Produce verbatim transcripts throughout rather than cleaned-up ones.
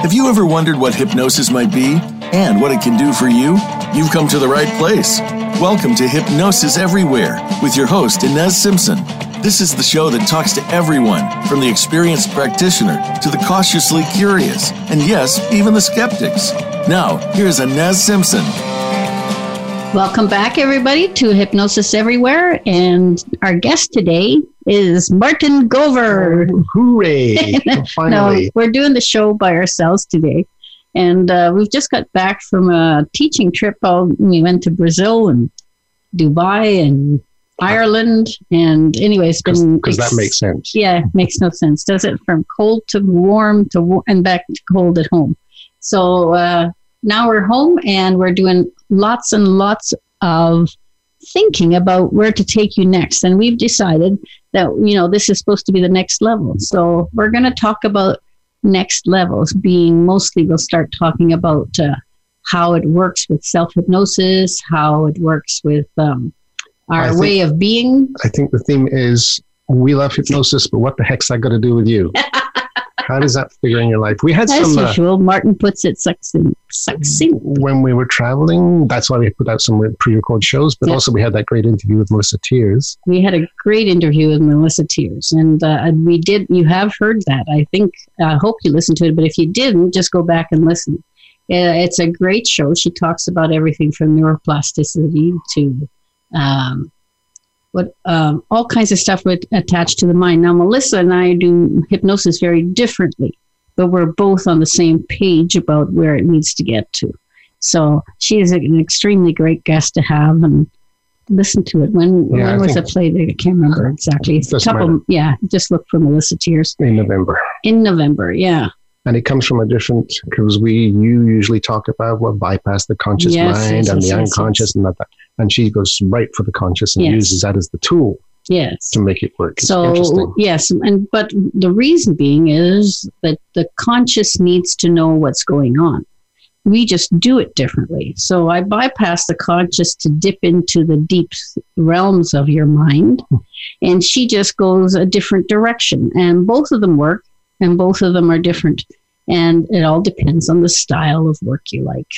Have you ever wondered what hypnosis might be and what it can do for you? You've come to the right place. Welcome to Hypnosis Everywhere with your host, Inez Simpson. This is the show that talks to everyone, from the experienced practitioner to the cautiously curious, and yes, even the skeptics. Now, here's Inez Simpson. Welcome back, everybody, to Hypnosis Everywhere, and our guest today is Martin Gover. Oh, hooray! Finally. No, we're doing the show by ourselves today, and uh, we've just got back from a teaching trip. Out, we went to Brazil and Dubai and Ireland, and anyway, it's been... Because that makes sense. Yeah, it makes no sense, does it? From cold to warm to war- and back to cold at home. So uh, now we're home, and we're doing lots and lots of thinking about where to take you next. And we've decided that, you know, this is supposed to be the next level. So we're going to talk about next levels being mostly, we'll start talking about uh, how it works with self-hypnosis, how it works with... Um, Our think, way of being. I think the theme is, we love hypnosis, but what the heck's that got to do with you? How does that figure in your life? We had As some, usual, uh, Martin puts it succinct. succinct. When we were traveling, that's why we put out some pre-recorded shows, but yeah. Also we had that great interview with Melissa Tears. We had a great interview with Melissa Tears, and uh, and we did. You have heard that, I think. I uh, hope you listened to it, but if you didn't, just go back and listen. Uh, it's a great show. She talks about everything from neuroplasticity to Um, what um, all kinds of stuff would attach to the mind. Now, Melissa and I do hypnosis very differently, but we're both on the same page about where it needs to get to. So she is an extremely great guest to have and listen to it. When, yeah, when I was it played? I can't remember exactly. It's a couple, of, yeah, just look for Melissa Tears. In November. In November, yeah. And it comes from a different, because we you usually talk about what bypass the conscious yes, mind yes, and yes, the yes, unconscious yes. and that, that. And she goes right for the conscious and yes. uses that as the tool yes. to make it work. It's so interesting. Yes, and but the reason being is that the conscious needs to know what's going on. We just do it differently. So I bypass the conscious to dip into the deep realms of your mind, and she just goes a different direction. And both of them work. And both of them are different. And it all depends on the style of work you like.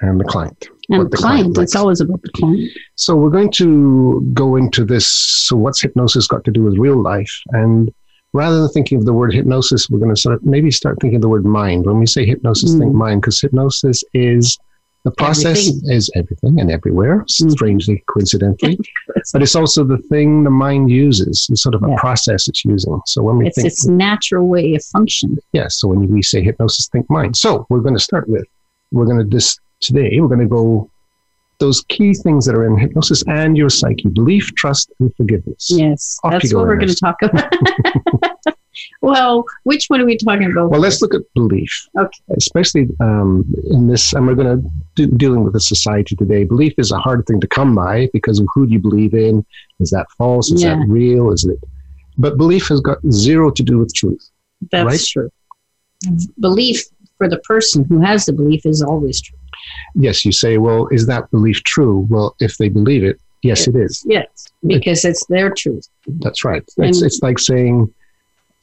And the client. And the client. client it's always about the client. So we're going to go into this. So what's hypnosis got to do with real life? And rather than thinking of the word hypnosis, we're going to sort of maybe start thinking of the word mind. When we say hypnosis, mm. think mind. Because hypnosis is the process everything. is everything and everywhere, strangely, mm. coincidentally. But it's also the thing the mind uses. It's sort of a yeah. process it's using. So when we it's think... It's its natural way of functioning. Yeah, so when we say hypnosis, think mind. So we're going to start with, we're going to this today, we're going to go those key things that are in hypnosis and your psyche, belief, trust, and forgiveness. Yes, Off that's what we're going to talk about. Well, which one are we talking about? Well, first? Let's look at belief, okay. especially um, in this, and we're going to do dealing with a society today. Belief is a hard thing to come by because of who do you believe in? Is that false? Is yeah. that real? Is it? But belief has got zero to do with truth. That's right? true. Belief for the person who has the belief is always true. Yes, you say, well, is that belief true? Well, if they believe it, yes, it, it is. Yes, because it, it's their truth. That's right. It's, it's like saying...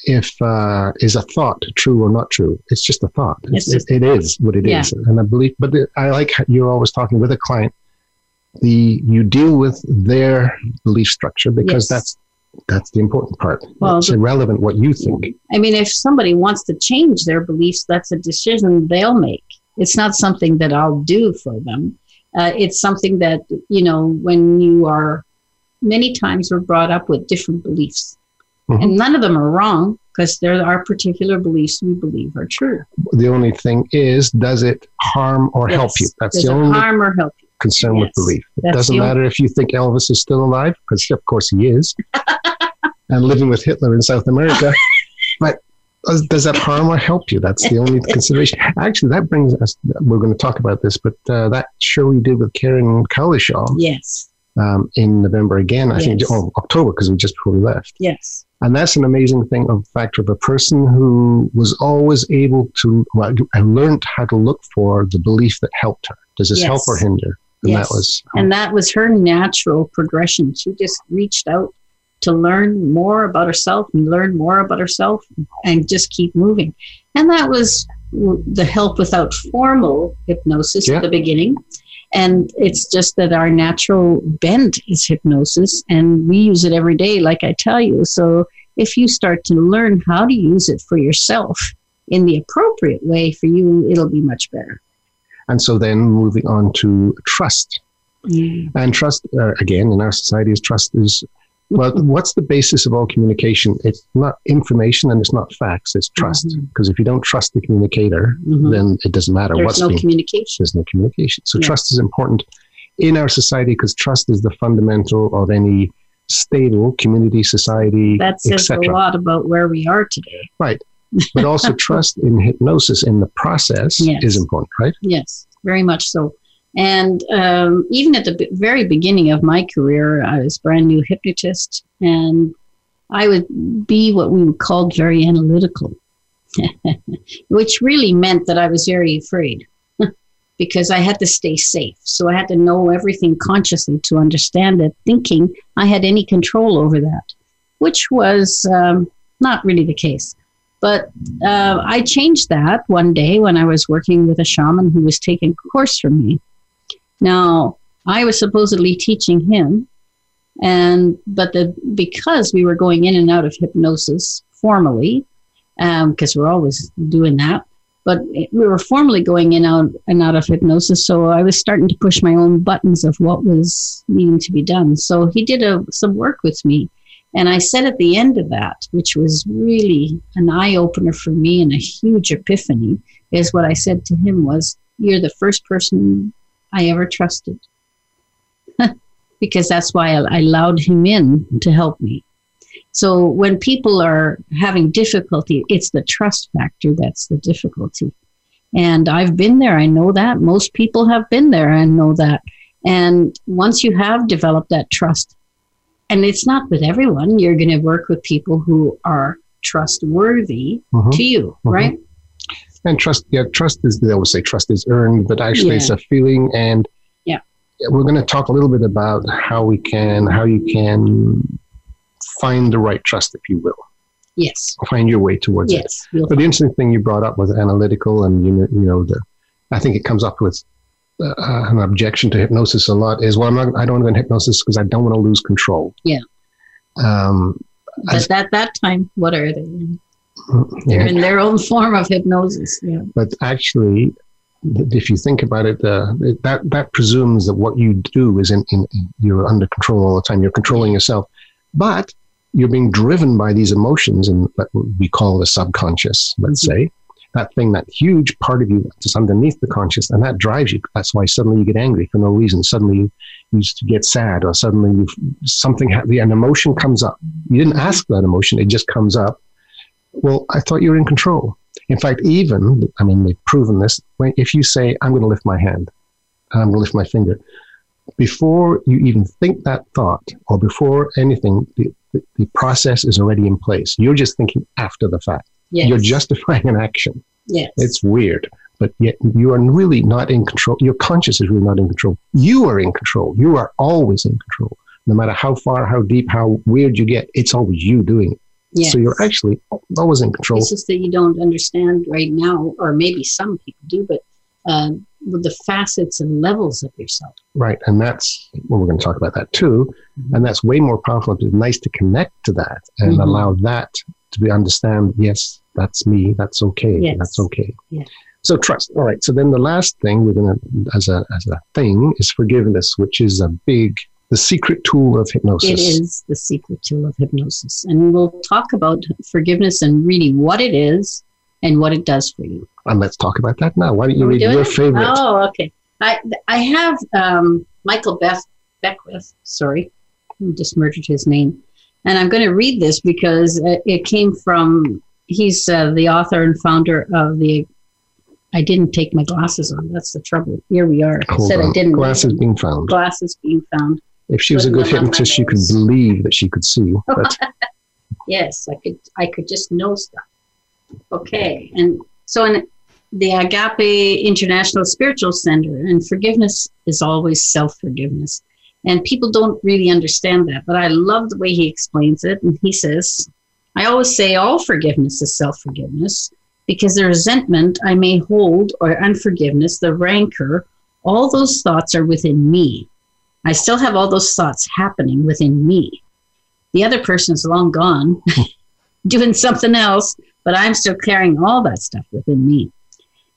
If uh, is a thought true or not true? It's just a thought. It's it's, just it, a it thought. is what it yeah. is, and I believe. But the, I like how you're always talking with a client. The you deal with their belief structure because yes. that's that's the important part. Well, it's irrelevant what you think. I mean, if somebody wants to change their beliefs, that's a decision they'll make. It's not something that I'll do for them. Uh, it's something that you know when you are. Many times we're brought up with different beliefs. Mm-hmm. And none of them are wrong because there are particular beliefs we believe are true. The only thing is, does it harm or yes. help you? That's does the only harm or help you? concern yes. with belief. It That's doesn't matter if you think Elvis is still alive, because of course he is, and living with Hitler in South America. But does, does that harm or help you? That's the only consideration. Actually, that brings us, we're going to talk about this, but uh, that show you did with Karen Cowlishaw. Yes. Um, in November again, I yes. think, oh, October, because we just before we left. Yes. And that's an amazing thing of fact of a person who was always able to, well, I learned how to look for the belief that helped her. Does this yes. help or hinder? And yes. that was, um, and that was her natural progression. She just reached out to learn more about herself and learn more about herself and just keep moving. And that was the help without formal hypnosis yeah. at the beginning. And it's just that our natural bent is hypnosis, and we use it every day, like I tell you. So if you start to learn how to use it for yourself in the appropriate way for you, it'll be much better. And so then moving on to trust. Mm. And trust, uh, again, in our society, is trust is, well, what's the basis of all communication? It's not information and it's not facts, it's trust. Because mm-hmm. if you don't trust the communicator, mm-hmm. then it doesn't matter. There's what's no being, communication. There's no communication. So yeah. trust is important in our society because trust is the fundamental of any stable community, society, et cetera. That says a lot about where we are today. Right. But also trust in hypnosis in the process yes. is important, right? Yes, very much so. And um, even at the b- very beginning of my career, I was a brand new hypnotist, and I would be what we called very analytical, which really meant that I was very afraid because I had to stay safe. So I had to know everything consciously to understand it, thinking I had any control over that, which was um, not really the case. But uh, I changed that one day when I was working with a shaman who was taking a course from me. Now, I was supposedly teaching him, and but the because we were going in and out of hypnosis formally, because um, we're always doing that, but we were formally going in out and out of hypnosis, so I was starting to push my own buttons of what was needing to be done. So he did a, some work with me, and I said at the end of that, which was really an eye-opener for me and a huge epiphany, is what I said to him was, "You're the first person I ever trusted," because that's why I allowed him in to help me. So when people are having difficulty, it's the trust factor that's the difficulty. And I've been there. I know that. Most people have been there and know that. And once you have developed that trust, and it's not with everyone, you're going to work with people who are trustworthy mm-hmm. to you, mm-hmm. right? And trust, yeah, trust is, they always say trust is earned, but actually yeah. it's a feeling. And yeah. we're going to talk a little bit about how we can, how you can find the right trust, if you will. Yes. Find your way towards yes, it. We'll but the interesting it. thing you brought up was analytical, and you know, you know the, I think it comes up with uh, an objection to hypnosis a lot is, well, I'm not, I don't want to do hypnosis because I don't want to lose control. Yeah. Um, but at that time, what are they? They're yeah. in their own form of hypnosis. Yeah. But actually, if you think about it, uh, that that presumes that what you do is in, in you're under control all the time. You're controlling yourself, but you're being driven by these emotions, and what we call the subconscious. Let's mm-hmm. say that thing, that huge part of you that's underneath the conscious, and that drives you. That's why suddenly you get angry for no reason. Suddenly you, you get sad, or suddenly you something an emotion comes up. You didn't ask that emotion; it just comes up. Well, I thought you were in control. In fact, even, I mean, they've proven this. When, if you say, I'm going to lift my hand, and I'm going to lift my finger, before you even think that thought, or before anything, the, the, the process is already in place. You're just thinking after the fact. Yes. You're justifying an action. Yes. It's weird, but yet you are really not in control. Your conscious is really not in control. You are in control. You are always in control. No matter how far, how deep, how weird you get, it's always you doing it. Yes. So you're actually always in control. It's just that you don't understand right now, or maybe some people do, but uh, with the facets and levels of yourself. Right, and that's, well, we're going to talk about that too, mm-hmm. and that's way more powerful. It's nice to connect to that and mm-hmm. allow that to be understand, yes, that's me, that's okay, yes. that's okay. Yeah. So trust, all right, so then the last thing we're going to, as a, as a thing, is forgiveness, which is a big, the secret tool of hypnosis. It is the secret tool of hypnosis. And we'll talk about forgiveness and really what it is and what it does for you. And let's talk about that now. Why don't you read your favorite? Oh, okay. I I have um, Michael Beth Beckwith, sorry, I just merged his name. And I'm going to read this because it came from, he's uh, the author and founder of the, I didn't take my glasses on. That's the trouble. Here we are. I said I didn't. Glasses being found. Glasses being found. If she was a good hypnotist, she could believe that she could see. But. Yes, I could. I could just know stuff. Okay, and so in the Agape International Spiritual Center, and forgiveness is always self-forgiveness, and people don't really understand that. But I love the way he explains it, and he says, "I always say all forgiveness is self-forgiveness." because the resentment I may hold or unforgiveness, the rancor, all those thoughts are within me. I still have all those thoughts happening within me. The other person's long gone, doing something else, but I'm still carrying all that stuff within me.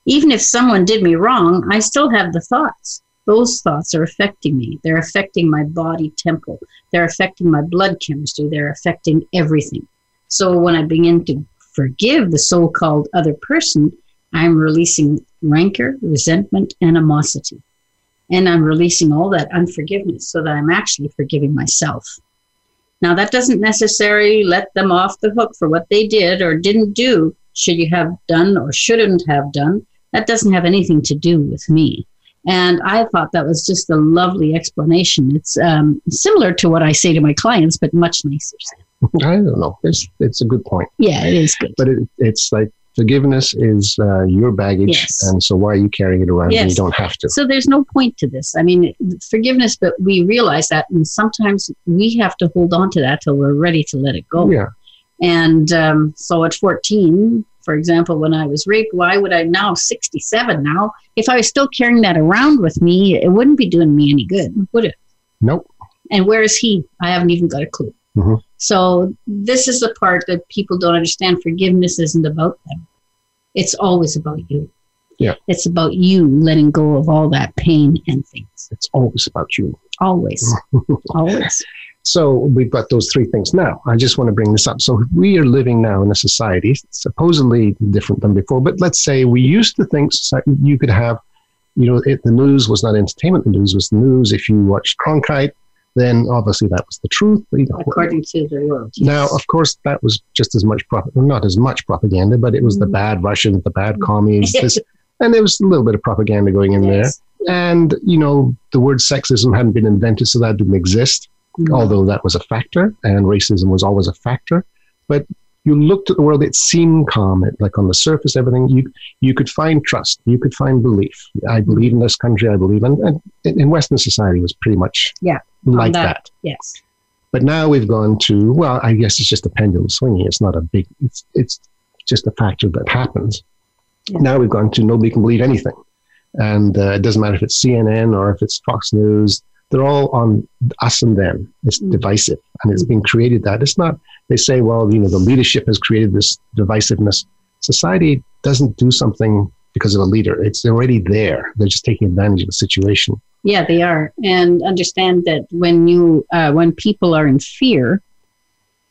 Even if someone did me wrong, I still have the thoughts. Those thoughts are affecting me. They're affecting my body temple. They're affecting my blood chemistry. They're affecting everything. So when I begin to forgive the so-called other person, I'm releasing rancor, resentment, animosity. And I'm releasing all that unforgiveness so that I'm actually forgiving myself. Now, that doesn't necessarily let them off the hook for what they did or didn't do, should you have done or shouldn't have done. That doesn't have anything to do with me. And I thought that was just a lovely explanation. It's um, similar to what I say to my clients, but much nicer. I don't know. It's it's a good point. Yeah, it is good. But it, it's like forgiveness is uh, your baggage. Yes. And so why are you carrying it around? Yes. When you don't have to? So there's no point to this. I mean, forgiveness, but we realize that. And sometimes we have to hold on to that till we're ready to let it go. Yeah. And um, so at fourteen... for example, when I was raped, why would I now, sixty-seven now, if I was still carrying that around with me, it wouldn't be doing me any good, would it? Nope. And where is he? I haven't even got a clue. Mm-hmm. So this is the part that people don't understand. Forgiveness isn't about them. It's always about you. Yeah. It's about you letting go of all that pain and things. It's always about you. Always. Always. So we've got those three things now. I just want to bring this up. So we are living now in a society supposedly different than before. But let's say we used to think you could have, you know, it, the news was not entertainment. The news was the news. If you watched Cronkite, then obviously that was the truth. You know, according to the world. Yes. Now, of course, that was just as much, prop- not as much propaganda, but it was the bad Russians, the bad commies. this, and there was a little bit of propaganda going in yes. there. And, you know, the word sexism hadn't been invented, so that didn't exist. Mm-hmm. Although that was a factor, and racism was always a factor. But you looked at the world, it seemed calm. It, like on the surface, everything, you you could find trust. You could find belief. I believe in this country. I believe in, and in Western society was pretty much yeah, like that, that. Yes. But now we've gone to, well, I guess it's just a pendulum swinging. It's not a big, it's, it's just a factor that happens. Yeah. Now we've gone to nobody can believe anything. And uh, it doesn't matter if it's C N N or if it's Fox News. They're all on us and them. It's mm. divisive, and it's been created that. It's not, they say, well, you know, the leadership has created this divisiveness. Society doesn't do something because of a leader. It's already there. They're just taking advantage of the situation. Yeah, they are. And understand that when you, uh, when people are in fear,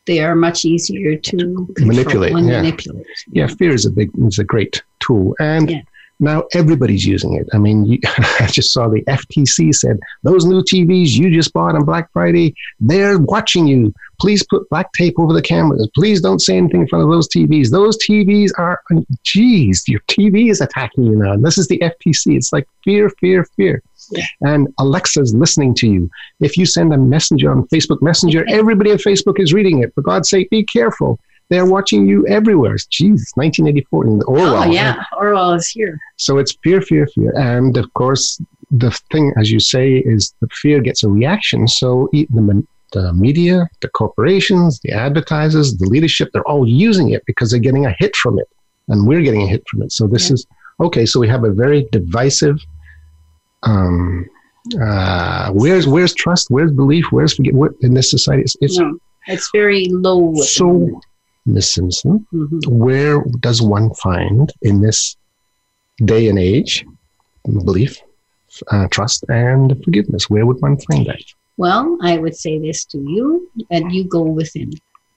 they are much easier to control, manipulate. And yeah. manipulate. Yeah, fear is a big, is a great tool. And yeah. Now everybody's using it. I mean, you, I just saw the F T C said, those new T Vs you just bought on Black Friday, they're watching you. Please put black tape over the cameras. Please don't say anything in front of those T Vs. Those T Vs are, geez, your T V is attacking you now. And this is the F T C. It's like fear, fear, fear. Yeah. And Alexa's listening to you. If you send a messenger on Facebook Messenger, everybody on Facebook is reading it. For God's sake, be careful. They're watching you everywhere. Jesus, nineteen eighty-four in Orwell. Oh, yeah. Orwell is here. So it's fear, fear, fear. And, of course, the thing, as you say, is the fear gets a reaction. So the, the media, the corporations, the advertisers, the leadership, they're all using it because they're getting a hit from it. And we're getting a hit from it. So this yeah. is, okay, so we have a very divisive, um, uh, where's where's trust? Where's belief? Where's forget? Where, in this society? It's, it's, no, it's very low. So... Miz Simpson, mm-hmm. where does one find in this day and age belief, uh, trust, and forgiveness? Where would one find that? Well, I would say this to you, and you go within.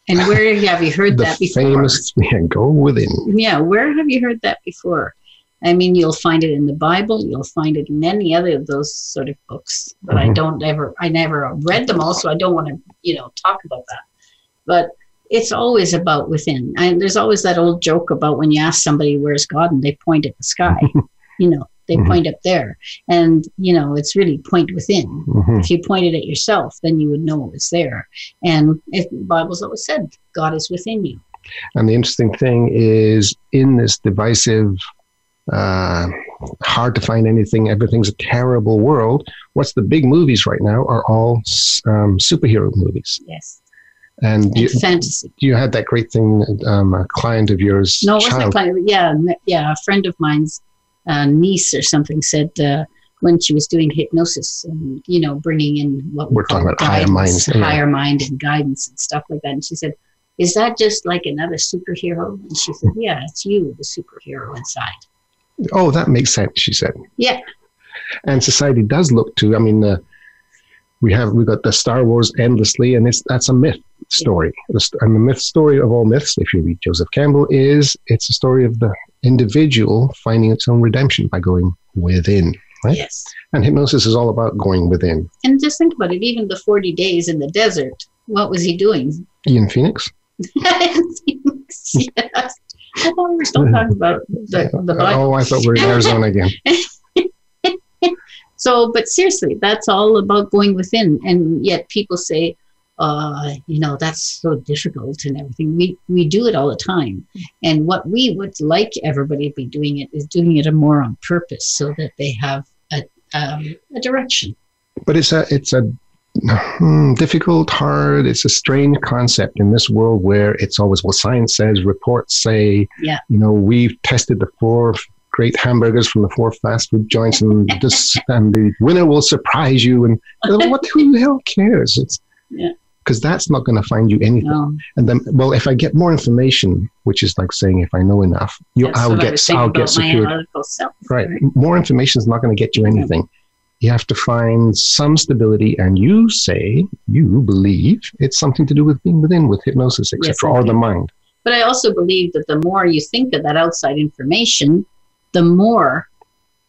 And where have you heard that before? The famous, yeah, go within. Yeah, where have you heard that before? I mean, you'll find it in the Bible. You'll find it in any other of those sort of books. But mm-hmm. I don't ever, I never read them all, so I don't want to, you know, talk about that. But it's always about within. And there's always that old joke about when you ask somebody, where's God? And they point at the sky, you know, they mm-hmm. point up there. And, you know, it's really point within. Mm-hmm. If you pointed at yourself, then you would know it was there. And if, the Bible's always said, God is within you. And the interesting thing is in this divisive, uh, hard to find anything, everything's a terrible world. What's the big movies right now are all um, superhero movies. Yes. And, and you, fantasy. You had that great thing, um, a client of yours. No, it wasn't child. a client. Yeah, yeah, a friend of mine's uh, niece or something said uh, when she was doing hypnosis and, you know, bringing in what we We're call talking about guidance, higher mind, higher yeah. mind and guidance and stuff like that. And she said, is that just like another superhero? And she said, yeah, it's you, the superhero inside. Oh, that makes sense, she said. Yeah. And society does look to, I mean, uh, we have, we got the Star Wars endlessly, and it's that's a myth story. Yeah. The, and the myth story of all myths, if you read Joseph Campbell, is it's a story of the individual finding its own redemption by going within, right? Yes. And hypnosis is all about going within. And just think about it, even the forty days in the desert, what was he doing? Ian Phoenix? Ian Phoenix, yes. I thought we were still talking about the, the body. Oh, I thought we were in Arizona again. So, but seriously, that's all about going within. And yet people say, uh, you know, that's so difficult and everything. We we do it all the time. And what we would like everybody to be doing it is doing it more on purpose so that they have a, um, a direction. But it's a, it's a mm, difficult, hard, it's a strange concept in this world where it's always, well, science says, reports say, yeah. you know, we've tested the four great hamburgers from the four fast food joints, and this and the winner will surprise you. And you know, what who the hell cares? It's because yeah. that's not going to find you anything. No. And then, well, if I get more information, which is like saying if I know enough, you, I'll get I'll get secured. Self, right. right, more information is not going to get you anything. Okay. You have to find some stability, and you say you believe it's something to do with being within, with hypnosis, et cetera, yes, or the mind. But I also believe that the more you think of that outside information, the more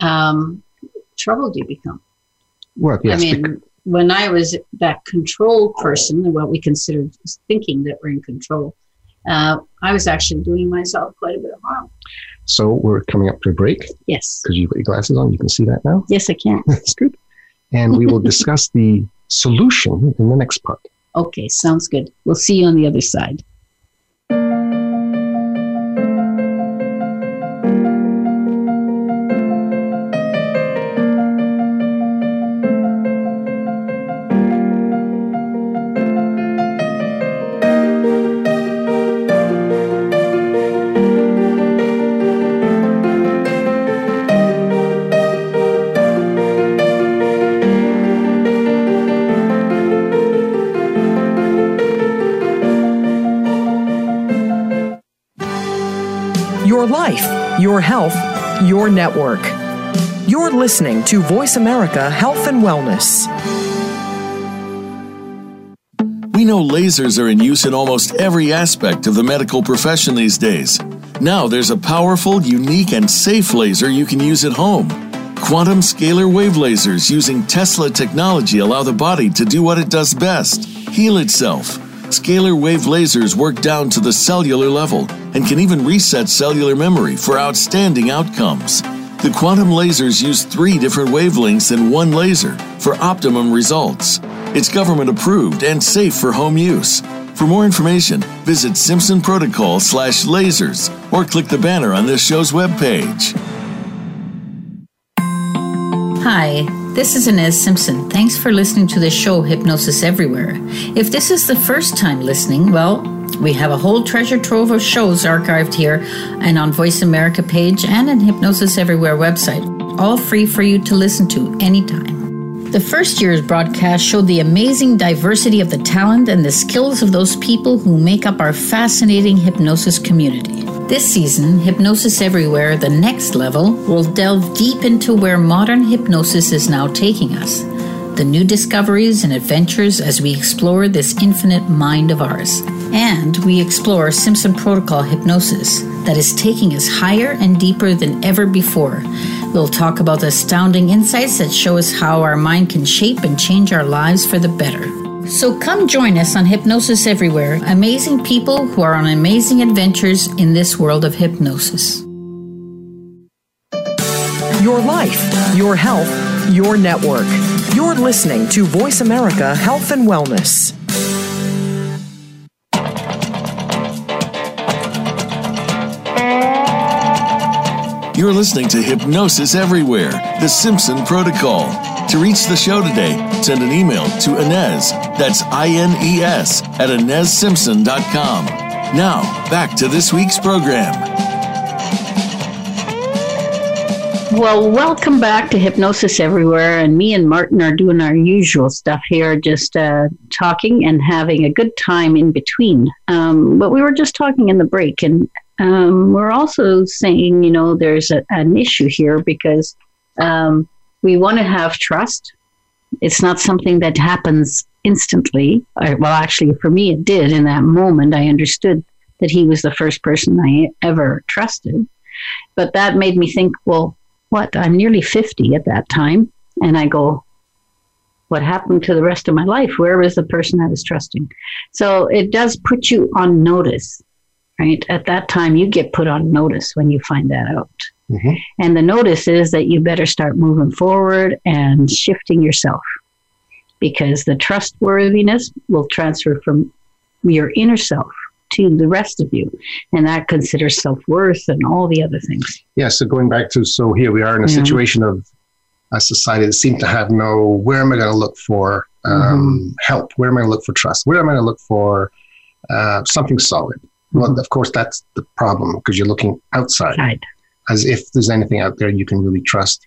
um, troubled you become. Well, yes, I mean, bec- when I was that control person, what we considered thinking that we're in control, uh, I was actually doing myself quite a bit of harm. So we're coming up to a break. Yes. Because you've got your glasses on. You can see that now? Yes, I can. That's good. And we will discuss the solution in the next part. Okay, sounds good. We'll see you on the other side. Your health, your network. You're listening to Voice America Health and Wellness. We know lasers are in use in almost every aspect of the medical profession these days. Now there's a powerful, unique, and safe laser you can use at home. Quantum scalar wave lasers using Tesla technology allow the body to do what it does best, heal itself. Scalar wave lasers work down to the cellular level and can even reset cellular memory for outstanding outcomes. The quantum lasers use three different wavelengths in one laser for optimum results. It's government approved and safe for home use. For more information, visit Simpson Protocol slash lasers or click the banner on this show's webpage. Hi. This is Inez Simpson. Thanks for listening to the show Hypnosis Everywhere. If this is the first time listening, well, we have a whole treasure trove of shows archived here and on Voice America page and on Hypnosis Everywhere website, all free for you to listen to anytime. The first year's broadcast showed the amazing diversity of the talent and the skills of those people who make up our fascinating hypnosis community. This season, Hypnosis Everywhere, The Next Level, will delve deep into where modern hypnosis is now taking us, the new discoveries and adventures as we explore this infinite mind of ours. And we explore Simpson Protocol hypnosis that is taking us higher and deeper than ever before. We'll talk about the astounding insights that show us how our mind can shape and change our lives for the better. So come join us on Hypnosis Everywhere, amazing people who are on amazing adventures in this world of hypnosis. Your life, your health, your network. You're listening to Voice America Health and Wellness. You're listening to Hypnosis Everywhere, The Simpson Protocol. To reach the show today, send an email to Inez, that's I N E S, at Inez Simpson dot com. Now, back to this week's program. Well, welcome back to Hypnosis Everywhere, and me and Martin are doing our usual stuff here, just uh, talking and having a good time in between. Um, but we were just talking in the break, and um, we're also saying, you know, there's a, an issue here because um, we want to have trust. It's not something that happens instantly. Or, well, actually, for me, it did in that moment. I understood that he was the first person I ever trusted, but that made me think, well, what? I'm nearly fifty at that time. And I go, what happened to the rest of my life? Where was the person I was trusting? So it does put you on notice, right? At that time, you get put on notice when you find that out. Mm-hmm. And the notice is that you better start moving forward and shifting yourself, because the trustworthiness will transfer from your inner self to the rest of you, and that considers self-worth and all the other things. Yeah, so going back to, so here we are in a yeah. situation of a society that seemed to have no, where am I going to look for um, mm-hmm. help? Where am I going to look for trust? Where am I going to look for uh, something solid? Mm-hmm. Well, of course, that's the problem, because you're looking outside, outside as if there's anything out there you can really trust.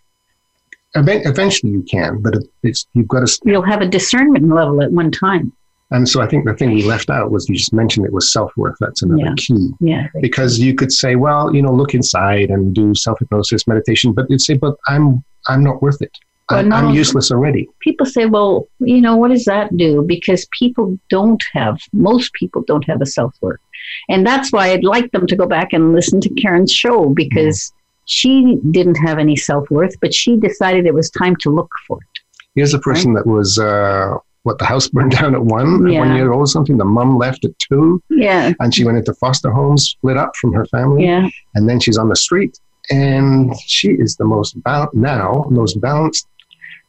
Even- eventually you can, but it's, you've got to... You'll have a discernment level at one time. And so I think the thing we left out was, you just mentioned it was self-worth. That's another yeah. key. Yeah. Because you could say, well, you know, look inside and do self-hypnosis meditation, but you'd say, but I'm I'm not worth it. I'm, I'm useless already. People say, well, you know, what does that do? Because people don't have, most people don't have a self-worth. And that's why I'd like them to go back and listen to Karen's show, because mm. she didn't have any self-worth, but she decided it was time to look for it. Here's a person right? that was... Uh, What, the house burned down at one, yeah. one year old or something? The mum left at two. Yeah. And she went into foster homes, split up from her family. Yeah. And then she's on the street. And she is the most, ba- now, most balanced.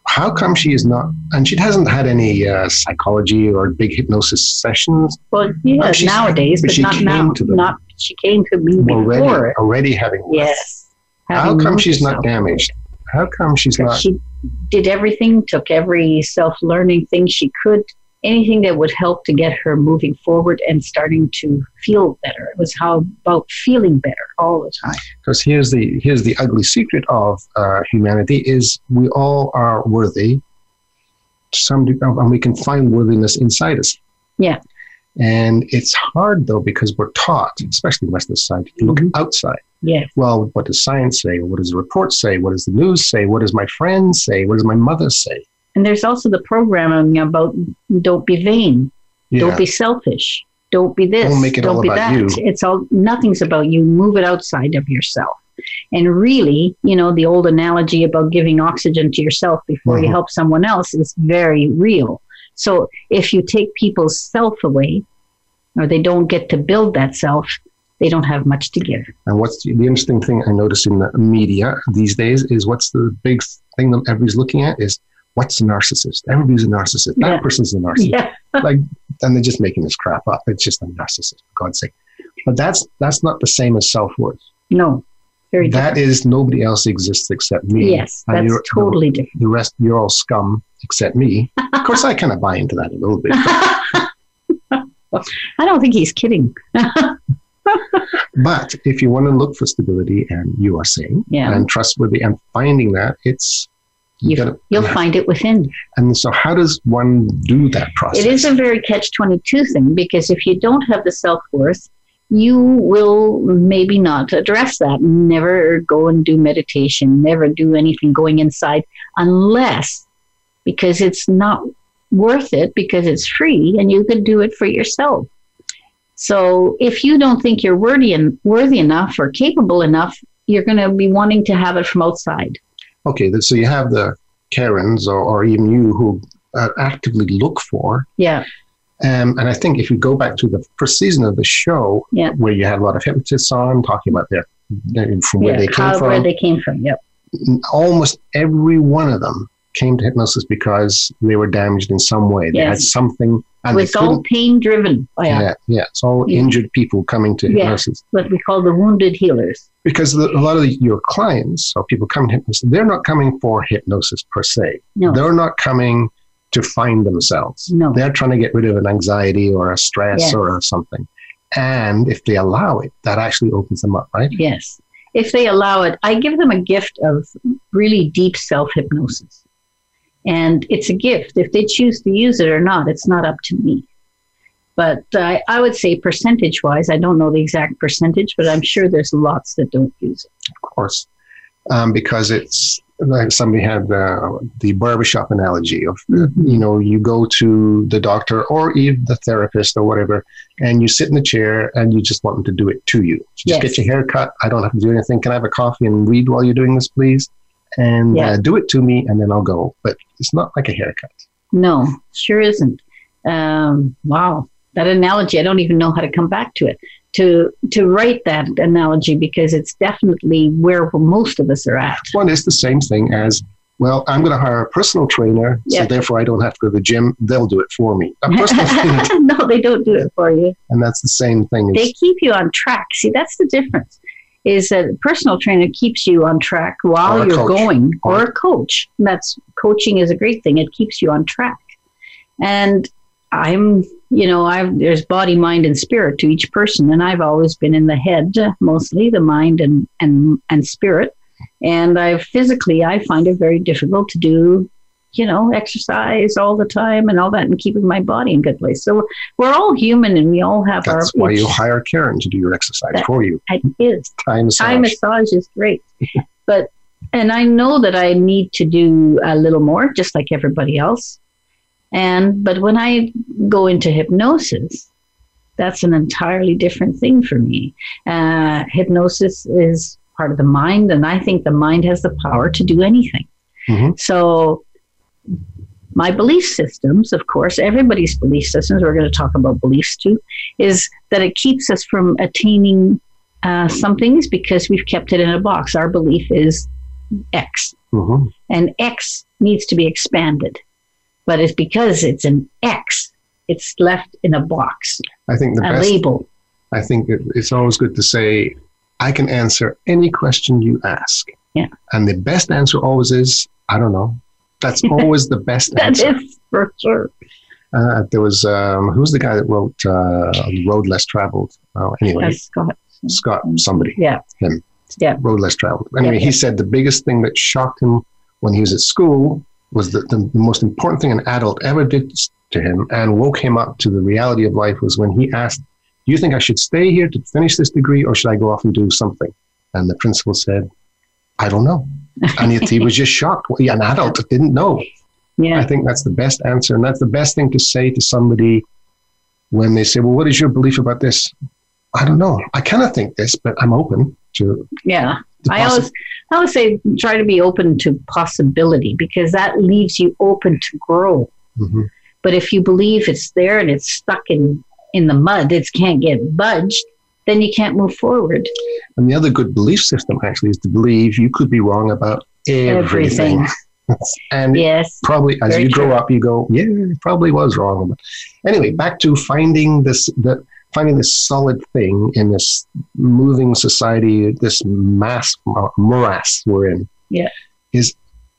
How come she is not, and she hasn't had any uh, psychology or big hypnosis sessions? Well, yeah, no, nowadays, but, but she not came now. To them. Not, she came to me already, before. Already having work. Yes. Having How come she's herself. Not damaged? How come she's not... She did everything, took every self-learning thing she could, anything that would help to get her moving forward and starting to feel better. It was how about feeling better all the time. Because here's the here's the ugly secret of uh, humanity is we all are worthy, some do, and we can find worthiness inside us. Yeah. And it's hard, though, because we're taught, especially Western society, to look mm-hmm. outside. Yeah. Well, what does science say? What does the report say? What does the news say? What does my friends say? What does my mother say? And there's also the programming about don't be vain. Yeah. Don't be selfish. Don't be this. Don't make it don't all be about that. You. It's all, nothing's about you. Move it outside of yourself. And really, you know, the old analogy about giving oxygen to yourself before mm-hmm. you help someone else is very real. So if you take people's self away, or they don't get to build that self, they don't have much to give. And what's the, the interesting thing I notice in the media these days is what's the big thing that everybody's looking at is what's a narcissist? Everybody's a narcissist. That yeah. person's a narcissist. Yeah. Like, and they're just making this crap up. It's just a narcissist, for God's sake. But that's that's not the same as self-worth. No. Very that different. Is nobody else exists except me. Yes, and that's totally the, different. The rest, you're all scum except me. Of course, I kind of buy into that a little bit. I don't think he's kidding. But if you want to look for stability, and you are saying, yeah. and trustworthy, and finding that, it's you you, gotta, you'll yeah. find it within. And so, how does one do that process? It is a very catch twenty-two thing, because if you don't have the self-worth, you will maybe not address that. Never go and do meditation. Never do anything going inside unless, because it's not worth it, because it's free and you can do it for yourself. So if you don't think you're worthy and worthy enough or capable enough, you're going to be wanting to have it from outside. Okay, so you have the Karens or, or even you who uh, actively look for. Yeah. Um, and I think if you go back to the first season of the show, yeah. where you had a lot of hypnotists on, talking about their, their from where yeah, they came how, from. Where they came from, yep. Almost every one of them came to hypnosis because they were damaged in some way. They yes. had something. And it's all pain-driven. Oh, yeah. yeah, yeah. It's all yeah. injured people coming to yeah. hypnosis. What we call the wounded healers. Because the, a lot of the, your clients or people coming to hypnosis, they're not coming for hypnosis per se. No. They're not coming to find themselves. No. They're trying to get rid of an anxiety or a stress yes. or a something. And if they allow it, that actually opens them up, right? Yes. If they allow it, I give them a gift of really deep self-hypnosis. And it's a gift. If they choose to use it or not, it's not up to me. But uh, I would say percentage-wise, I don't know the exact percentage, but I'm sure there's lots that don't use it. Of course. Um, because it's like somebody had uh, the barbershop analogy of, mm-hmm. you know, you go to the doctor or even the therapist or whatever, and you sit in the chair and you just want them to do it to you. So just yes. get your hair cut. I don't have to do anything. Can I have a coffee and read while you're doing this, please? And yeah. uh, do it to me, and then I'll go. But it's not like a haircut. No, sure isn't. Um, wow. That analogy, I don't even know how to come back to it, to to write that analogy, because it's definitely where most of us are at. Well, it's the same thing as, well, I'm going to hire a personal trainer, yeah. so therefore I don't have to go to the gym. They'll do it for me. A personal trainer. No, they don't do it for you. And that's the same thing. They keep you on track. See, that's the difference. Is that a personal trainer keeps you on track while you're going, or a coach. And that's coaching is a great thing. It keeps you on track. And I'm, you know, I've there's body, mind, and spirit to each person. And I've always been in the head, mostly the mind and, and, and spirit. And I've physically, I find it very difficult to do, you know, exercise all the time and all that, and keeping my body in good place. So we're all human, and we all have That's our... That's why you hire Karen to do your exercise that, for you. It is. Thai massage. Thai massage is great. but And I know that I need to do a little more, just like everybody else. And But when I go into hypnosis, that's an entirely different thing for me. Uh, hypnosis is part of the mind, and I think the mind has the power to do anything. Mm-hmm. So... my belief systems, of course, everybody's belief systems, we're going to talk about beliefs too, is that it keeps us from attaining uh, some things because we've kept it in a box. Our belief is X. Mm-hmm. And X needs to be expanded. But it's because it's an X, it's left in a box, I think the a best, label. I think it, it's always good to say, I can answer any question you ask. Yeah. And the best answer always is, I don't know. That's always the best answer. That is for sure. Uh, there was, um, who's the guy that wrote uh, Road Less Traveled? Oh, anyway. That's Scott. Scott, somebody. Yeah. Him. Yeah. Road Less Traveled. Anyway, yeah, yeah. He said the biggest thing that shocked him when he was at school was that the most important thing an adult ever did to him and woke him up to the reality of life was when he asked, do you think I should stay here to finish this degree or should I go off and do something? And the principal said, I don't know. And he was just shocked. Well, yeah, an adult that didn't know. Yeah. I think that's the best answer. And that's the best thing to say to somebody when they say, well, what is your belief about this? I don't know. I kind of think this, but I'm open to. Yeah. To I, always, I always say try to be open to possibility because that leaves you open to grow. Mm-hmm. But if you believe it's there and it's stuck in, in the mud, it can't get budged, then you can't move forward. And the other good belief system actually is to believe you could be wrong about everything. everything. and yes, probably as you grow true. up, you go, yeah, it probably was wrong. But anyway, back to finding this, the, finding this solid thing in this moving society, this mass morass we're in. Yeah, is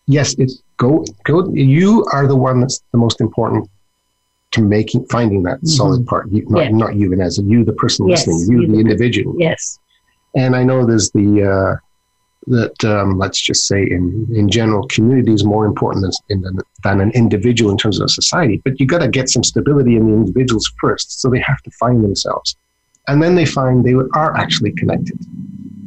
yes, it's go go. You are the one that's the most important. To making finding that mm-hmm. solid part, you, not, yeah. not you, Inez, you, the person yes, listening, you, you the individual. Yes. And I know there's the uh, that um, let's just say in in general, community is more important than than, than an individual in terms of a society. But you got to get some stability in the individuals first, so they have to find themselves, and then they find they are actually connected,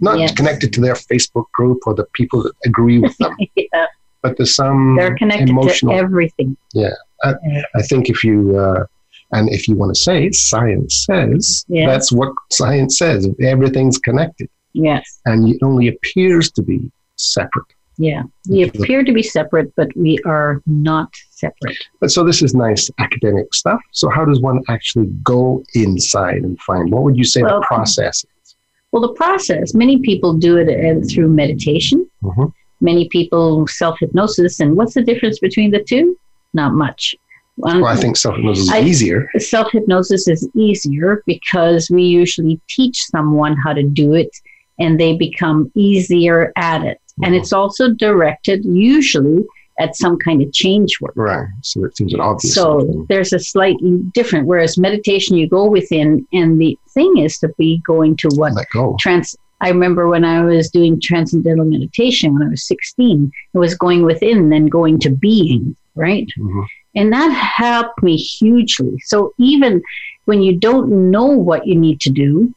not yes. connected to their Facebook group or the people that agree with them, yeah. but there's some they're connected emotional, to everything. Yeah. I, I think if you, uh, and if you want to say, science says, yes. that's what science says. Everything's connected. Yes. And it only appears to be separate. Yeah. We appear to be separate, but we are not separate. But so this is nice academic stuff. So how does one actually go inside and find, what would you say well, the process is? Well, the process, many people do it uh, through meditation. Mm-hmm. many people self-hypnosis. And what's the difference between the two? Not much. Um, well, I think self-hypnosis I, is easier. Self-hypnosis is easier because we usually teach someone how to do it and they become easier at it. Mm-hmm. And it's also directed usually at some kind of change work. Right. So it seems an obvious So thing. There's a slightly different, whereas meditation you go within, and the thing is to be going to what? Let go. Trans- I remember when I was doing Transcendental Meditation when I was sixteen, it was going within, then going to being, right? Mm-hmm. And that helped me hugely. So even when you don't know what you need to do,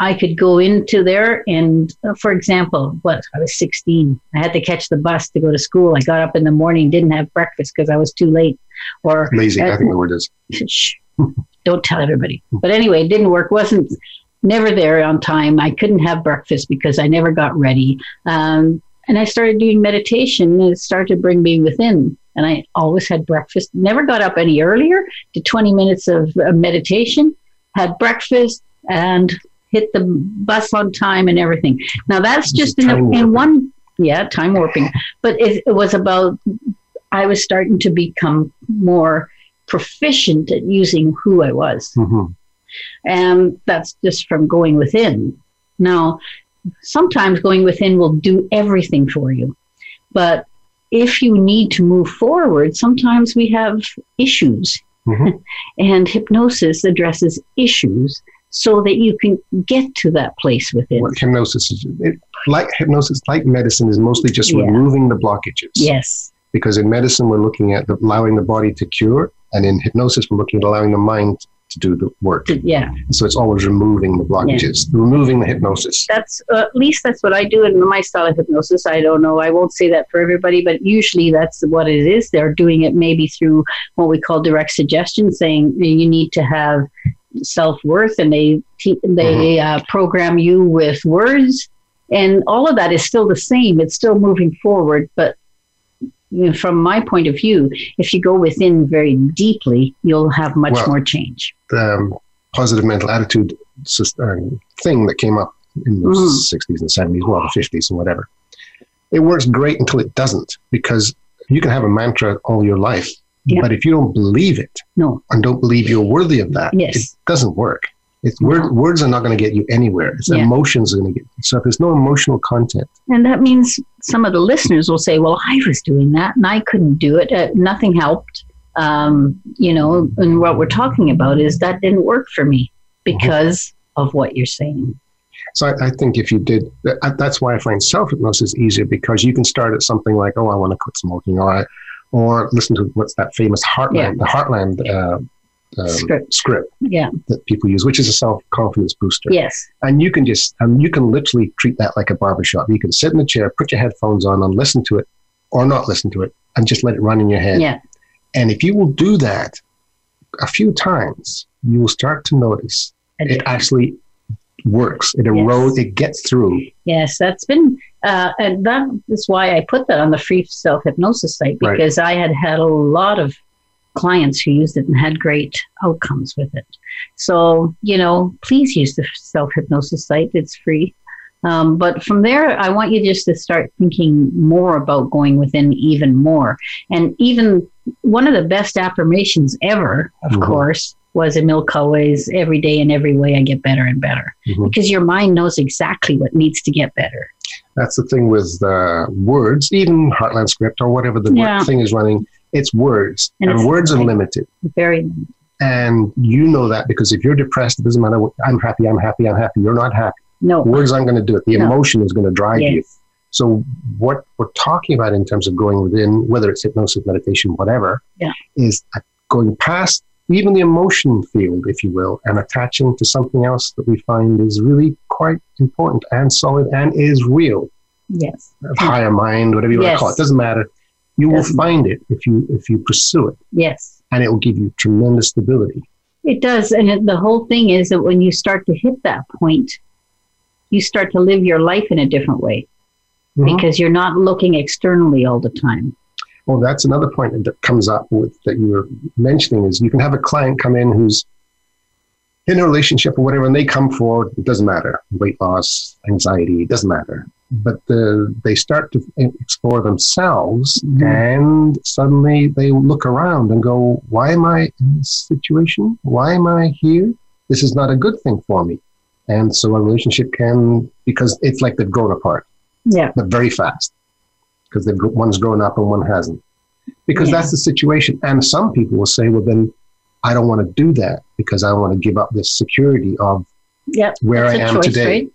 I could go into there and, uh, for example, what I was sixteen, I had to catch the bus to go to school. I got up in the morning, didn't have breakfast because I was too late. Or lazy, uh, I think the word is. Shh, don't tell everybody. But anyway, it didn't work. Wasn't never there on time. I couldn't have breakfast because I never got ready. Um, and I started doing meditation, and it started to bring me within. And I always had breakfast. Never got up any earlier. Did twenty minutes of uh, meditation. Had breakfast and hit the bus on time and everything. Now that's just in, a, in one, yeah, time warping. But it, it was about, I was starting to become more proficient at using who I was. Mm-hmm. And that's just from going within. Now, sometimes going within will do everything for you. But if you need to move forward, sometimes we have issues. Mm-hmm. And hypnosis addresses issues so that you can get to that place within. What hypnosis is, it, like hypnosis, like medicine, is mostly just yeah. removing the blockages. Yes. Because in medicine, we're looking at the, allowing the body to cure, and in hypnosis, we're looking at allowing the mind to do the work. Yeah. So it's always removing the blockages, yeah. removing the hypnosis. That's uh, at least that's what I do in my style of hypnosis. I don't know. I won't say that for everybody, but usually that's what it is. They're doing it maybe through what we call direct suggestion, saying you need to have self-worth, and they te- they mm-hmm. uh, program you with words, and all of that is still the same. It's still moving forward, but you know, from my point of view, if you go within very deeply, you'll have much well, more change. The um, positive mental attitude thing that came up in the mm-hmm. sixties and seventies, well, the fifties and whatever, it works great until it doesn't, because you can have a mantra all your life. Yep. But if you don't believe it no. and don't believe you're worthy of that, yes. it doesn't work. It's no. word, words are not going to get you anywhere. It's yeah. emotions are going to get you. So if there's no emotional content. And that means some of the listeners will say, well, I was doing that and I couldn't do it. Uh, nothing helped. Um, you know, and what we're talking about is that didn't work for me because mm-hmm. of what you're saying. So I, I think if you did, that, that's why I find self-hypnosis easier, because you can start at something like, oh, I want to quit smoking, or I Or listen to what's that famous Heartland, yeah. the Heartland uh, um, script, script yeah. that people use, which is a self-confidence booster. Yes. And you can just, um, you can literally treat that like a barbershop. You can sit in the chair, put your headphones on and listen to it, or not listen to it, and just let it run in your head. Yeah. And if you will do that a few times, you will start to notice it actually works. It erodes, yes. it gets through. Yes, that's been... Uh, and that is why I put that on the free self-hypnosis site, because right. I had had a lot of clients who used it and had great outcomes with it. So, you know, please use the self-hypnosis site. It's free. Um, but from there, I want you just to start thinking more about going within even more. And even one of the best affirmations ever, of mm-hmm. course, was Emil Cowley's, every day and every way I get better and better, mm-hmm. because your mind knows exactly what needs to get better. That's the thing with the uh, words, even Heartland script or whatever the yeah. thing is running, it's words. And, and it's words very, are limited. Very limited. And you know that, because if you're depressed, it doesn't matter. What, I'm happy, I'm happy, I'm happy. You're not happy. No. Words aren't going to do it. The no. emotion is going to drive yes. you. So what we're talking about in terms of going within, whether it's hypnosis, meditation, whatever, yeah. is going past even the emotion field, if you will, and attaching to something else that we find is really quite important and solid and is real. Yes. Higher mind, whatever you yes. want to call it, doesn't matter. You doesn't will find it if you if you pursue it. Yes. And it will give you tremendous stability. It does. And it, the whole thing is that when you start to hit that point, you start to live your life in a different way, mm-hmm. because you're not looking externally all the time. Well, that's another point that comes up with that you were mentioning, is you can have a client come in who's in a relationship or whatever, and they come forward, it doesn't matter, weight loss, anxiety, it doesn't matter. but the, they start to explore themselves, mm-hmm. and suddenly they look around and go, why am I in this situation? Why am I here? This is not a good thing for me. And so a relationship can, because it's like they've grown apart. Yeah. But very fast, because they've, one's grown up and one hasn't. Because yeah. that's the situation. And some people will say, well, then I don't want to do that because I want to give up this security of yep. where that's I am choice, today. Right?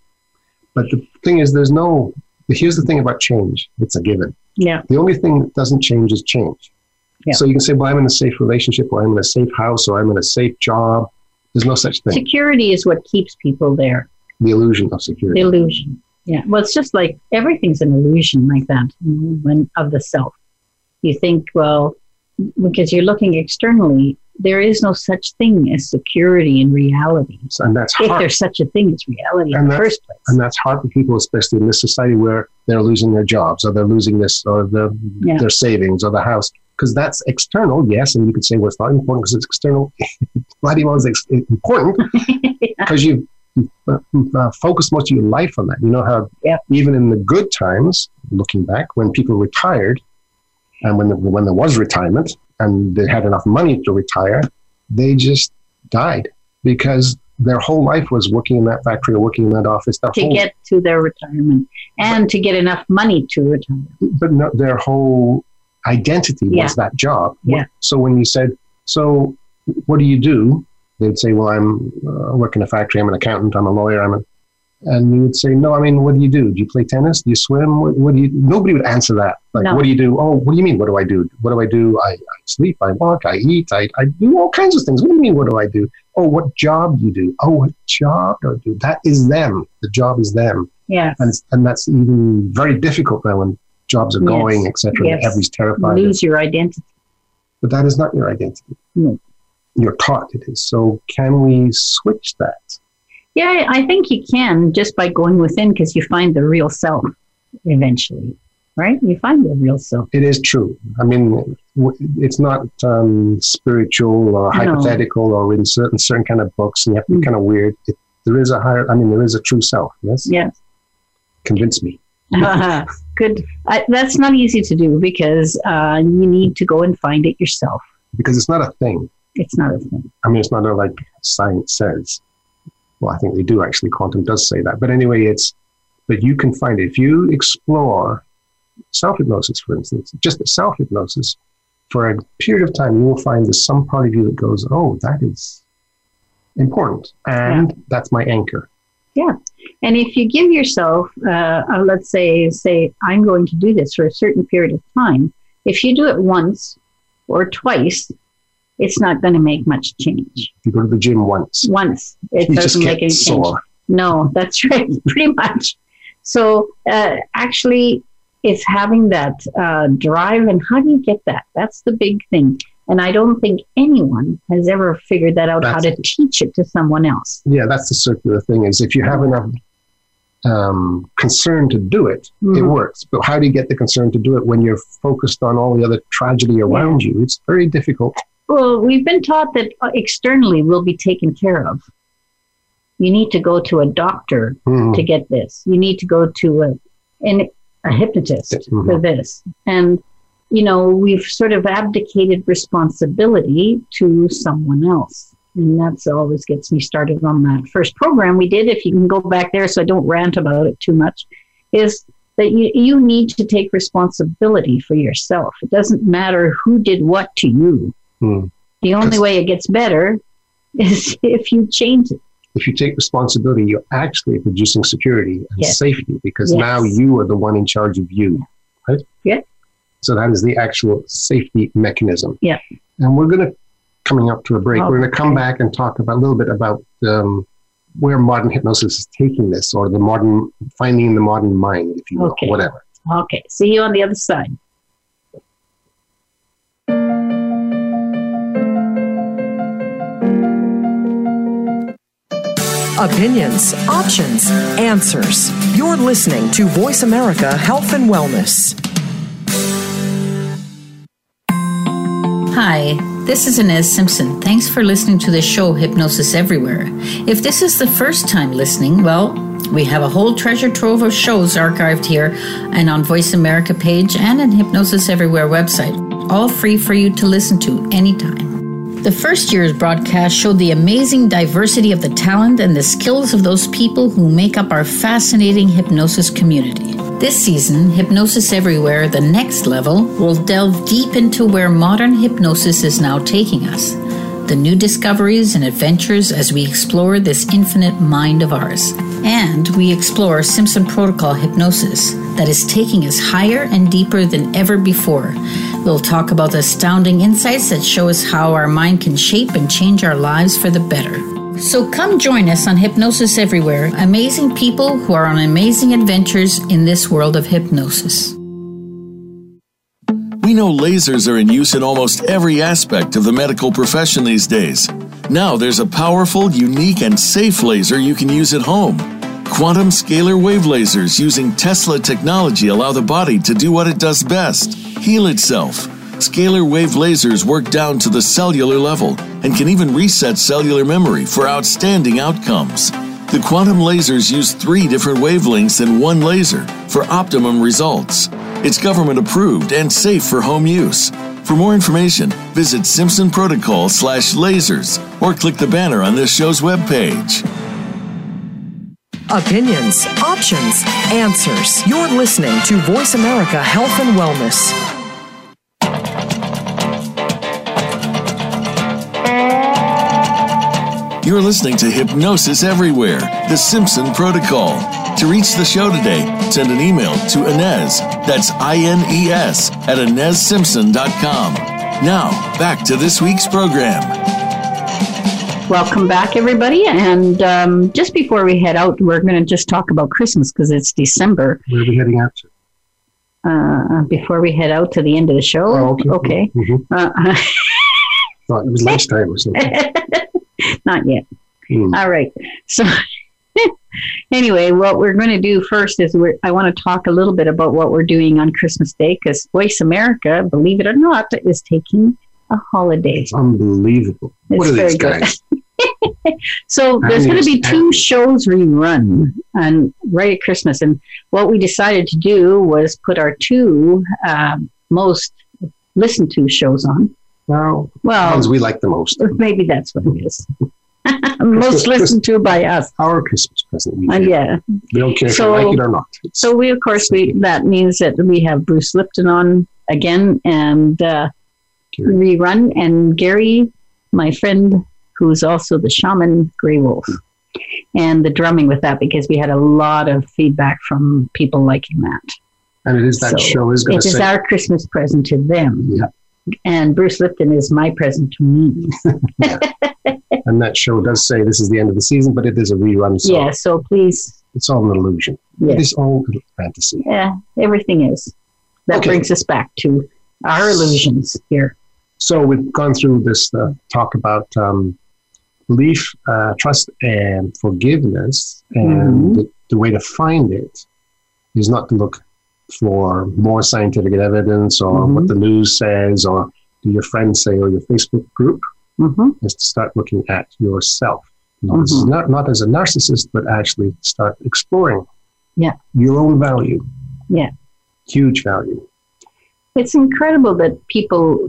But the thing is, there's no, here's the thing about change. It's a given. Yeah. The only thing that doesn't change is change. Yeah. So you can say, well, I'm in a safe relationship, or I'm in a safe house, or I'm in a safe job. There's no such thing. Security is what keeps people there. The illusion of security. The illusion. Yeah. Well, it's just like everything's an illusion like that, when of the self. You think, well, because you're looking externally, there is no such thing as security in reality. And that's hard. If there's such a thing as reality in the first place. And that's hard for people, especially in this society where they're losing their jobs, or they're losing this, or the, yeah. their savings, or the house. Because that's external, yes, and you could say, well, it's not important because it's external. Bloody well, it's important because yeah. you've uh, focused most of your life on that. You know how yeah. even in the good times, looking back, when people retired, and when the, when there was retirement, and they had enough money to retire, they just died because their whole life was working in that factory or working in that office. Their to whole, get to their retirement and but, to get enough money to retire. But no, their whole identity yeah. was that job. Yeah. So when you said, so what do you do? They'd say, well, I'm uh, work in a factory. I'm an accountant. I'm a lawyer. I'm a, and you would say, no, I mean, what do you do? Do you play tennis? Do you swim? What, what do you, nobody would answer that. Like, no. What do you do? Oh, what do you mean? What do I do? What do I do? I, I sleep, I walk, I eat, I, I do all kinds of things. What do you mean? What do I do? Oh, what job do you do? Oh, what job do I do? That is them. The job is them. Yes. And, and that's even very difficult now when jobs are yes. going, et cetera. Yes. Everybody's terrified. You lose your identity. But that is not your identity. No. You're taught it is. So can we switch that? Yeah, I think you can just by going within, because you find the real self eventually, right? You find the real self. It is true. I mean, it's not um, spiritual or hypothetical no. or in certain certain kind of books, and you have to be mm. kind of weird. It, there is a higher, I mean, there is a true self, yes? Yes. Convince me. uh-huh. Good. I, that's not easy to do because uh, you need to go and find it yourself. Because it's not a thing. It's not a thing. I mean, it's not a, like science says. Well, I think they do actually. Quantum does say that. But anyway, it's, but you can find it. If you explore self-hypnosis, for instance, just self-hypnosis, for a period of time, you will find there's some part of you that goes, oh, that is important. And yeah. that's my anchor. Yeah. And if you give yourself, uh, uh, let's say, say, I'm going to do this for a certain period of time. If you do it once or twice, it's not going to make much change. If you go to the gym once. Once. It you doesn't make any sore. Change. No, that's right, pretty much. So uh, actually, it's having that uh, drive, and how do you get that? That's the big thing. And I don't think anyone has ever figured that out, that's, how to teach it to someone else. Yeah, that's the circular thing, is if you have enough um, concern to do it, mm-hmm. it works. But how do you get the concern to do it when you're focused on all the other tragedy around yeah. you? It's very difficult. Well, we've been taught that externally we'll be taken care of. You need to go to a doctor mm-hmm. to get this. You need to go to a, an, a hypnotist mm-hmm. for this. And, you know, we've sort of abdicated responsibility to someone else. And that's always gets me started on that first program we did, if you can go back there so I don't rant about it too much, is that you, you need to take responsibility for yourself. It doesn't matter who did what to you. Hmm. The only way it gets better is if you change it. If you take responsibility, you're actually producing security and yes. safety, because yes. now you are the one in charge of you, right? Yeah. So that is the actual safety mechanism. Yeah. And we're going to, coming up to a break, okay. we're going to come back and talk about a little bit about um, where modern hypnosis is taking this, or the modern, finding the modern mind, if you will, okay. whatever. Okay. See you on the other side. Opinions, options, answers. You're listening to Voice America Health and Wellness. Hi, this is Inez Simpson. Thanks for listening to the show Hypnosis Everywhere. If this is the first time listening, well, We have a whole treasure trove of shows archived here and on Voice America page and in Hypnosis Everywhere website, all free for you to listen to anytime. The first year's broadcast showed the amazing diversity of the talent and the skills of those people who make up our fascinating hypnosis community. This season, Hypnosis Everywhere, the next level, will delve deep into where modern hypnosis is now taking us, the new discoveries and adventures as we explore this infinite mind of ours. And we explore Simpson Protocol hypnosis that is taking us higher and deeper than ever before. We'll talk about astounding insights that show us how our mind can shape and change our lives for the better. So come join us on Hypnosis Everywhere, amazing people who are on amazing adventures in this world of hypnosis. We know lasers are in use in almost every aspect of the medical profession these days. Now there's a powerful, unique, and safe laser you can use at home. Quantum scalar wave lasers using Tesla technology allow the body to do what it does best, heal itself. Scalar wave lasers work down to the cellular level and can even reset cellular memory for outstanding outcomes. The quantum lasers use three different wavelengths in one laser for optimum results. It's government approved and safe for home use. For more information, visit Simpson Protocol slash lasers or click the banner on this show's webpage. Opinions, options, answers. You're listening to Voice America Health and Wellness. You're listening to Hypnosis Everywhere, the Simpson Protocol. To reach the show today, send an email to Inez, that's I N E S, at Inez Simpson dot com. Now, back to this week's program. Welcome back, everybody. And um, just before we head out, we're going to just talk about Christmas because it's December. Where are we heading out to? Uh, before we head out to the end of the show? Oh, okay. okay. Mm-hmm. Uh, well, it was last time or something. Not yet. Mm. All right. So anyway, what we're going to do first is we're, I want to talk a little bit about what we're doing on Christmas Day, because Voice America, believe it or not, is taking a holiday. It's unbelievable. It's what are these guys? So there's going to be two shows rerun and right at Christmas. And what we decided to do was put our two uh, most listened to shows on. Well, well, the ones we like the most. Maybe that's what it is. Most listened to by us. Our Christmas present. We uh, yeah. We don't care so, if you like it or not. It's, so we, of course, we that means that we have Bruce Lipton on again and uh, rerun. And Gary, my friend, who's also the shaman, Grey Wolf. Mm-hmm. And the drumming with that, because we had a lot of feedback from people liking that. And it is that so show is going to say. It is our Christmas present to them. Yeah. And Bruce Lipton is my present to me. Yeah. And that show does say this is the end of the season, but it is a rerun. So yeah, so please. It's all an illusion. Yeah. It is all fantasy. Yeah, everything is. That okay. brings us back to our illusions here. So we've gone through this uh, talk about um, belief, uh, trust, and forgiveness. And mm-hmm. the, the way to find it is not to look for more scientific evidence or mm-hmm. what the news says or do your friends say or your Facebook group mm-hmm. is to start looking at yourself. No, mm-hmm. this is not, not as a narcissist, but actually start exploring yeah. your own value. Yeah. Huge value. It's incredible that people,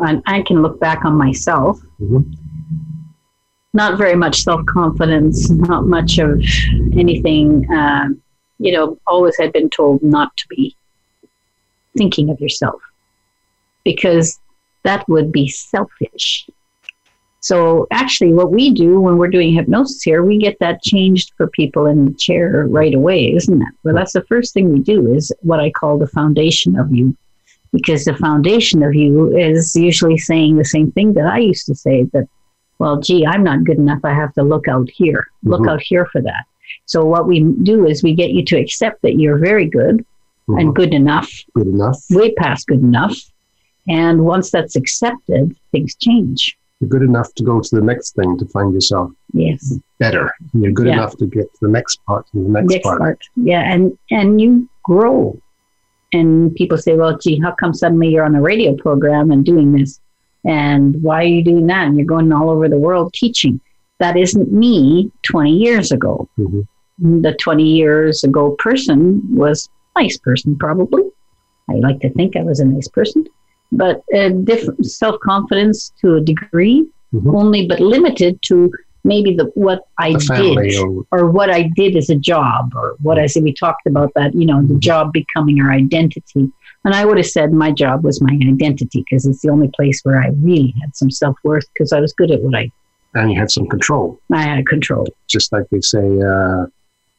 and I can look back on myself, mm-hmm. not very much self-confidence, not much of anything, uh, you know, always had been told not to be thinking of yourself because that would be selfish. So actually what we do when we're doing hypnosis here, we get that changed for people in the chair right away, isn't it? Well, that's the first thing we do is what I call the foundation of you, because the foundation of you is usually saying the same thing that I used to say that, well, gee, I'm not good enough. I have to look out here, mm-hmm. look out here for that. So what we do is we get you to accept that you're very good mm-hmm. and good enough, good enough, way past good enough. And once that's accepted, things change. You're good enough to go to the next thing to find yourself yes. better. And you're good yeah. enough to get to the next part and the next, next part. part. Yeah, and, and you grow. And people say, well, gee, how come suddenly you're on a radio program and doing this? And why are you doing that? And you're going all over the world teaching. That isn't me twenty years ago. Mm-hmm. the twenty years ago person was a nice person, probably. I like to think I was a nice person, but a different self-confidence to a degree, mm-hmm. only but limited to maybe the what I the did or, or what I did as a job or what I said. We talked about that, you know, mm-hmm. the job becoming our identity. And I would have said my job was my identity because it's the only place where I really had some self-worth because I was good at what I did. And you had some control. I had control. Just like they say, uh,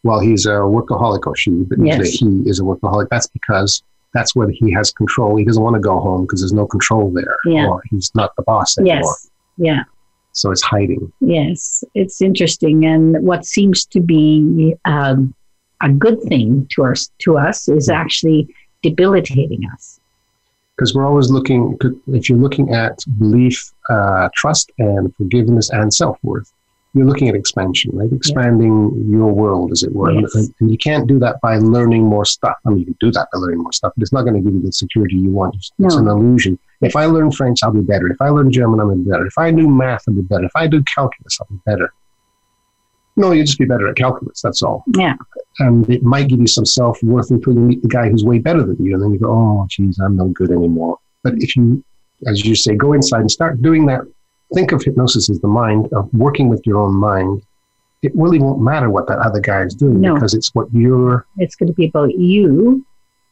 well, he's a workaholic or she, but yes. he is a workaholic. That's because that's when he has control. He doesn't want to go home because there's no control there. Yeah. Or he's not the boss anymore. Yes, yeah. So it's hiding. Yes, it's interesting. And what seems to be um, a good thing to us, to us is yeah. actually debilitating us. Because we're always looking, if you're looking at belief, uh, trust, and forgiveness, and self-worth, you're looking at expansion, right? Expanding yes. your world, as it were. Yes. And, and you can't do that by learning more stuff. I mean, you can do that by learning more stuff, but it's not going to give you the security you want. It's no. an illusion. If I learn French, I'll be better. If I learn German, I'll be better. If I do math, I'll be better. If I do calculus, I'll be better. No, you'll just be better at calculus, that's all. Yeah. And it might give you some self-worth until you meet the guy who's way better than you. And then you go, oh, geez, I'm no good anymore. But if you, as you say, go inside and start doing that, think of hypnosis as the mind, of working with your own mind, it really won't matter what that other guy is doing no. because it's what you're... It's going to be about you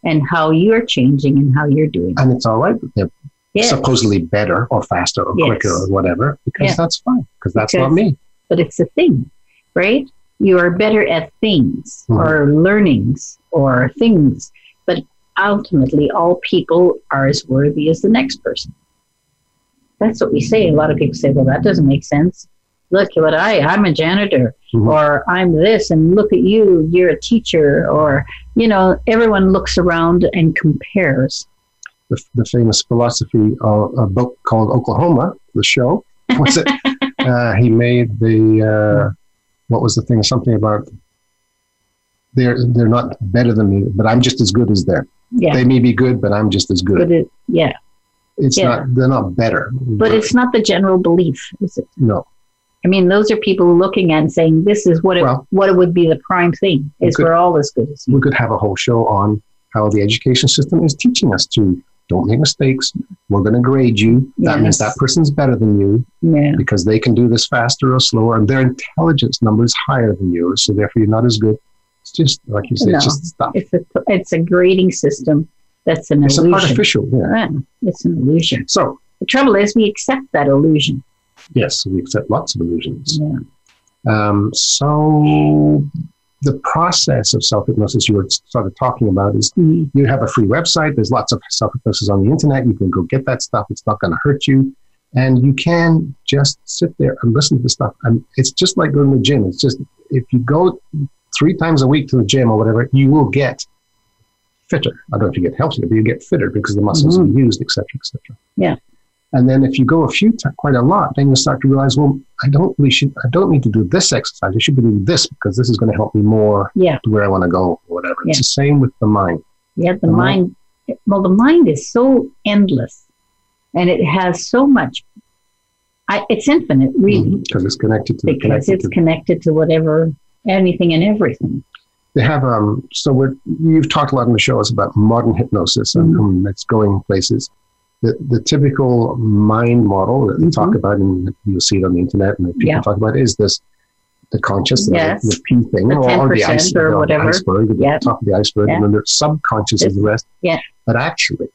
and how you're changing and how you're doing. And it's all right that they're yes. supposedly better or faster or yes. quicker or whatever because yeah. that's fine because that's because, not me. But it's a thing. Right? You are better at things mm-hmm. or learnings or things, but ultimately all people are as worthy as the next person. That's what we say. A lot of people say, well, that doesn't make sense. Look at what I, I'm a janitor mm-hmm. or I'm this and look at you, you're a teacher or, you know, everyone looks around and compares. The, the famous philosophy of a book called Oklahoma, the show, was it? uh, he made the... Uh, What was the thing? Something about they're they're not better than me, but I'm just as good as them. Yeah. They may be good, but I'm just as good. But it, yeah. It's yeah. not they're not better. But really. It's not the general belief, is it? No. I mean, those are people looking at and saying this is what it well, what it would be the prime thing is we could, we're all as good as you. We could have a whole show on how the education system is teaching us to don't make mistakes. We're going to grade you. That yes. means that person's better than you yeah. because they can do this faster or slower, and their intelligence number is higher than yours, so therefore you're not as good. It's just, like you say, no, it's just stuff. It's a, it's a grading system that's an it's illusion. It's artificial. Yeah. Right. It's an illusion. So the trouble is we accept that illusion. Yes, we accept lots of illusions. Yeah. Um, so... The process of self-hypnosis you were sort of talking about is mm-hmm. you have a free website. There's lots of self-hypnosis on the internet. You can go get that stuff. It's not going to hurt you. And you can just sit there and listen to the stuff. And it's just like going to the gym. It's just if you go three times a week to the gym or whatever, you will get fitter. I don't know if you get healthier, but you get fitter because the muscles mm-hmm. are used, et cetera, et cetera. Yeah. And then if you go a few times, quite a lot, then you start to realize, well, I don't really should, I don't need to do this exercise. I should be doing this because this is going to help me more yeah. to where I want to go or whatever. Yeah. It's the same with the mind. Yeah, the, the mind, mind. Well, the mind is so endless and it has so much. I, it's infinite, really. Because mm, it's connected to Because connected it's to connected to whatever, anything and everything. They have, um. so we're, you've talked a lot on the shows about modern hypnosis mm-hmm. and um, it's going places. The, the typical mind model that they mm-hmm. talk about, and you'll see it on the internet, and that people yeah. talk about, is this, the conscious, yes. the, the P thing, the or, or the ice, or whatever. The iceberg, yep. the top of the iceberg, yep. and then the subconscious is the rest. Yeah. But actually,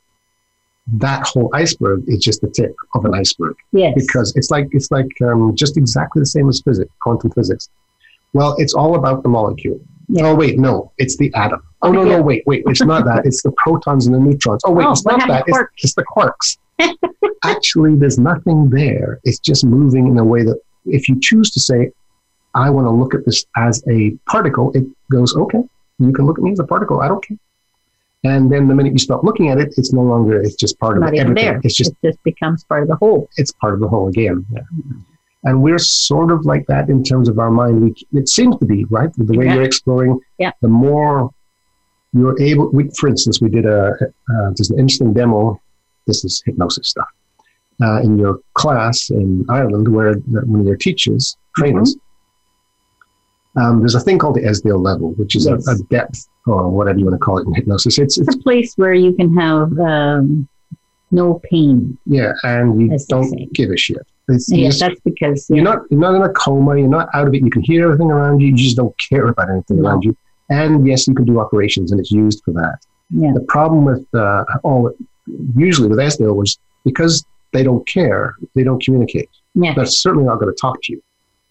that whole iceberg is just the tip of an iceberg. Yes. Because it's like, it's like um, just exactly the same as physics, quantum physics. Well, it's all about the molecule. Yeah. Oh, wait, no, it's the atom. Oh, no, no, wait, wait, it's not that. It's the protons and the neutrons. Oh, wait, oh, it's not that. It's, it's the quarks. Actually, there's nothing there. It's just moving in a way that if you choose to say, I want to look at this as a particle, it goes, okay, you can look at me as a particle. I don't care. And then the minute you stop looking at it, it's no longer, it's just part not of everything. There. It's just, it just becomes part of the whole. It's part of the whole again. Yeah. Mm-hmm. And we're sort of like that in terms of our mind. We, it seems to be, right? The way yeah. you're exploring, yeah. the more you're able... We, for instance, we did a, uh, just an interesting demo. This is hypnosis stuff. Uh, in your class in Ireland, where one of your teachers, trainers, Um, there's a thing called the Esdaile level, which is yes. a, a depth or whatever you want to call it in hypnosis. It's, it's, it's a place where you can have um, no pain. Yeah, and you don't give a shit. It's, yeah, just, that's because yeah. you're not you're not in a coma. You're not out of it. You can hear everything around you. You just don't care about anything no. around you. And yes, you can do operations, and it's used for that. Yeah. The problem with uh, all usually with Esdaile was because they don't care. They don't communicate. Yeah. They're certainly not going to talk to you.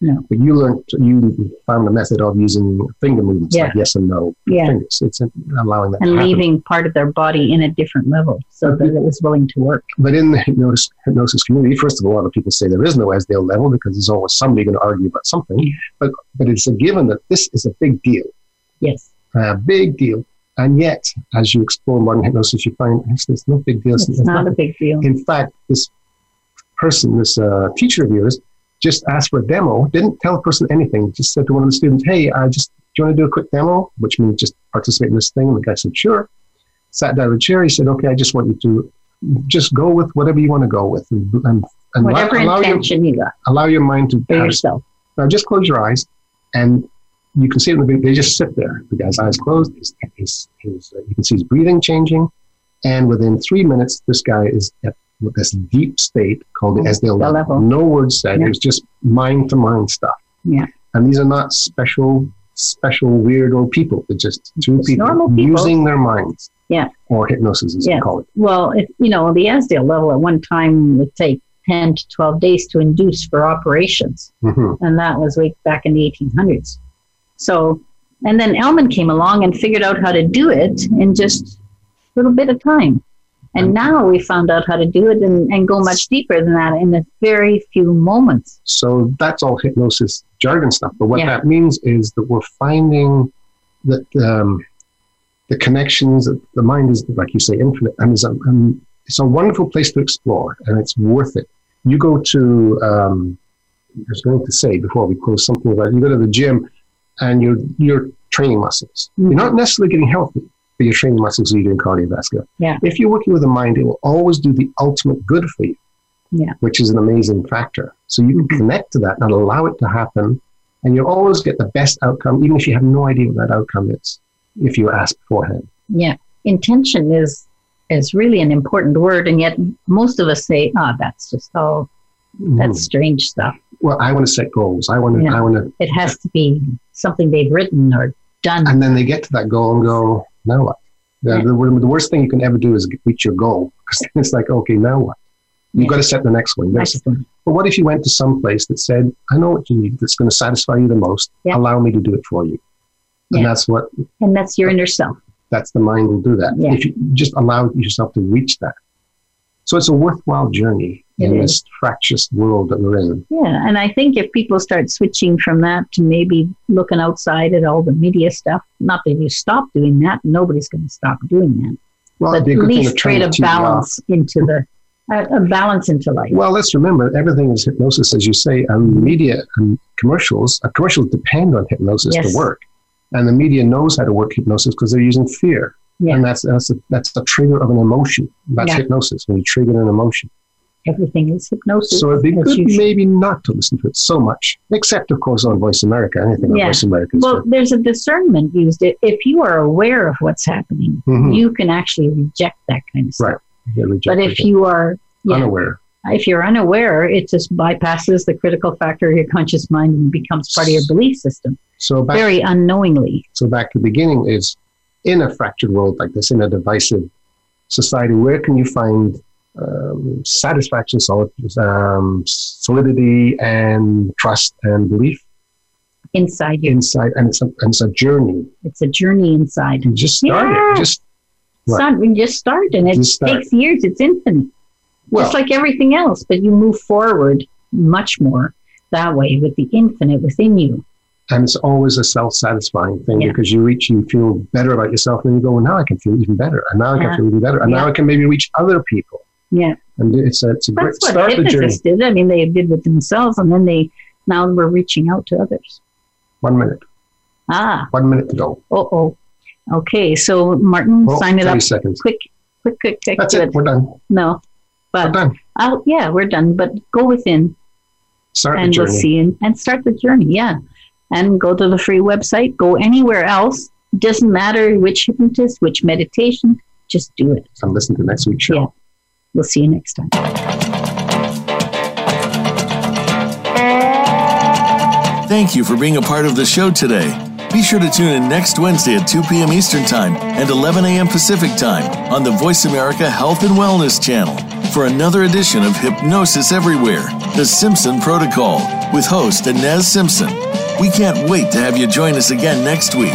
No. But you learned, you found the method of using finger movements, yeah. like yes and no. Yeah. Fingers. It's allowing that and to happen. Leaving part of their body in a different level so but that it was willing to work. But in the hypnosis, hypnosis community, first of all, a lot of people say there is no Esdaile level because there's always somebody going to argue about something. Yeah. But but it's a given that this is a big deal. Yes. A big deal. And yet, as you explore modern hypnosis, you find it's no big deal. It's, it's not, not a big deal. In fact, this person, this uh, teacher of yours, just asked for a demo, didn't tell the person anything, just said to one of the students, hey, I just, do you want to do a quick demo? Which means just participate in this thing. And the guy said, sure. Sat down in a chair. He said, okay, I just want you to just go with whatever you want to go with. And, and, and whatever allow, intention your, you got. Allow your mind to... For yourself. Now just close your eyes and you can see them. They just sit there. The guy's eyes closed. His, his, his, uh, you can see his breathing changing. And within three minutes, this guy is at with this deep state called the Esdaile level. level. No words said. Yeah. It was just mind-to-mind stuff. Yeah. And these are not special, special weirdo people. They're just two just people, normal people using their minds. Yeah. Or hypnosis, as yeah. they call it. Well, if, you know, the Esdaile level at one time would take ten to twelve days to induce for operations. Mm-hmm. And that was way back in the eighteen hundreds. So, and then Elman came along and figured out how to do it in just a little bit of time. And now we found out how to do it and, and go much deeper than that in a very few moments. So that's all hypnosis jargon stuff. But what yeah. that means is that we're finding that um, the connections, that the mind is, like you say, infinite. And it's a, um, it's a wonderful place to explore, and it's worth it. You go to, um, I was going to say before we close something about it, you go to the gym and you're, you're training muscles. Mm-hmm. You're not necessarily getting healthy. For your training muscles, you're doing cardiovascular. Yeah. If you're working with the mind, it will always do the ultimate good for you, yeah. which is an amazing factor. So you can connect to that and allow it to happen, and you'll always get the best outcome, even if you have no idea what that outcome is, if you ask beforehand. Yeah. Intention is is really an important word, and yet most of us say, oh, that's just all, that's mm. strange stuff. Well, I want to set goals. I want to, yeah. I want to. It has to be something they've written or done. And then they get to that goal and go, now what? The, yeah. the, the worst thing you can ever do is reach your goal, because it's like, okay, now what? You've yeah. got to set the next one. Next one. But what if you went to some place that said, I know what you need, that's going to satisfy you the most. Yeah. Allow me to do it for you. And yeah. that's what... And that's your inner self. That's the mind will do that. Yeah. If you just allow yourself to reach that. So it's a worthwhile journey it in is. This fractious world that we're in. Yeah, and I think if people start switching from that to maybe looking outside at all the media stuff, not that you stop doing that, nobody's going to stop doing that. Well, but at least trade a balance into the a, a balance into life. Well, let's remember, everything is hypnosis, as you say, and media and commercials. Uh, commercials depend on hypnosis yes. to work, and the media knows how to work hypnosis because they're using fear. Yeah. And that's that's a, that's a trigger of an emotion. That's yeah. hypnosis, when you trigger an emotion. Everything is hypnosis. So it'd be good maybe not to listen to it so much, except, of course, on Voice America. Anything yeah. on Voice America. Well, good. There's a discernment used. If you are aware of what's happening, mm-hmm. you can actually reject that kind of stuff. Right. Yeah, reject, but if reject. you are... Yeah, unaware. If you're unaware, it just bypasses the critical factor of your conscious mind and becomes part of your belief system. So back, very unknowingly. So back to the beginning is... In a fractured world like this, in a divisive society, where can you find um, satisfaction, solid, um, solidity, and trust and belief? Inside you. Inside, and it's a, and it's a journey. It's a journey inside. You just start yeah. it. Just, start, you just start, and it just takes start. years. It's infinite. Well, just like everything else, but you move forward much more that way with the infinite within you. And it's always a self-satisfying thing yeah. because you reach, you feel better about yourself, and you go, well, now I can feel even better, and now I can yeah. feel even better, and yeah. now I can maybe reach other people. Yeah. And it's a, it's a great start of the journey. That's what hypnotists did. I mean, they did with themselves, and then they, now we're reaching out to others. One minute. Ah. One minute to go. Uh-oh. Okay, so Martin, oh, sign it up. Seconds. Quick, quick, quick, quick. That's it. We're done. No. But we're done. I'll, yeah, we're done, but go within. Start the journey. And we'll see, and, and start the journey, yeah. and go to the free website. Go anywhere else. It doesn't matter which hypnotist, which meditation. Just do it. And listen to next week's show. Yeah. We'll see you next time. Thank you for being a part of the show today. Be sure to tune in next Wednesday at two p.m. Eastern Time and eleven a.m. Pacific Time on the Voice America Health and Wellness Channel for another edition of Hypnosis Everywhere, The Simpson Protocol, with host Inez Simpson. We can't wait to have you join us again next week.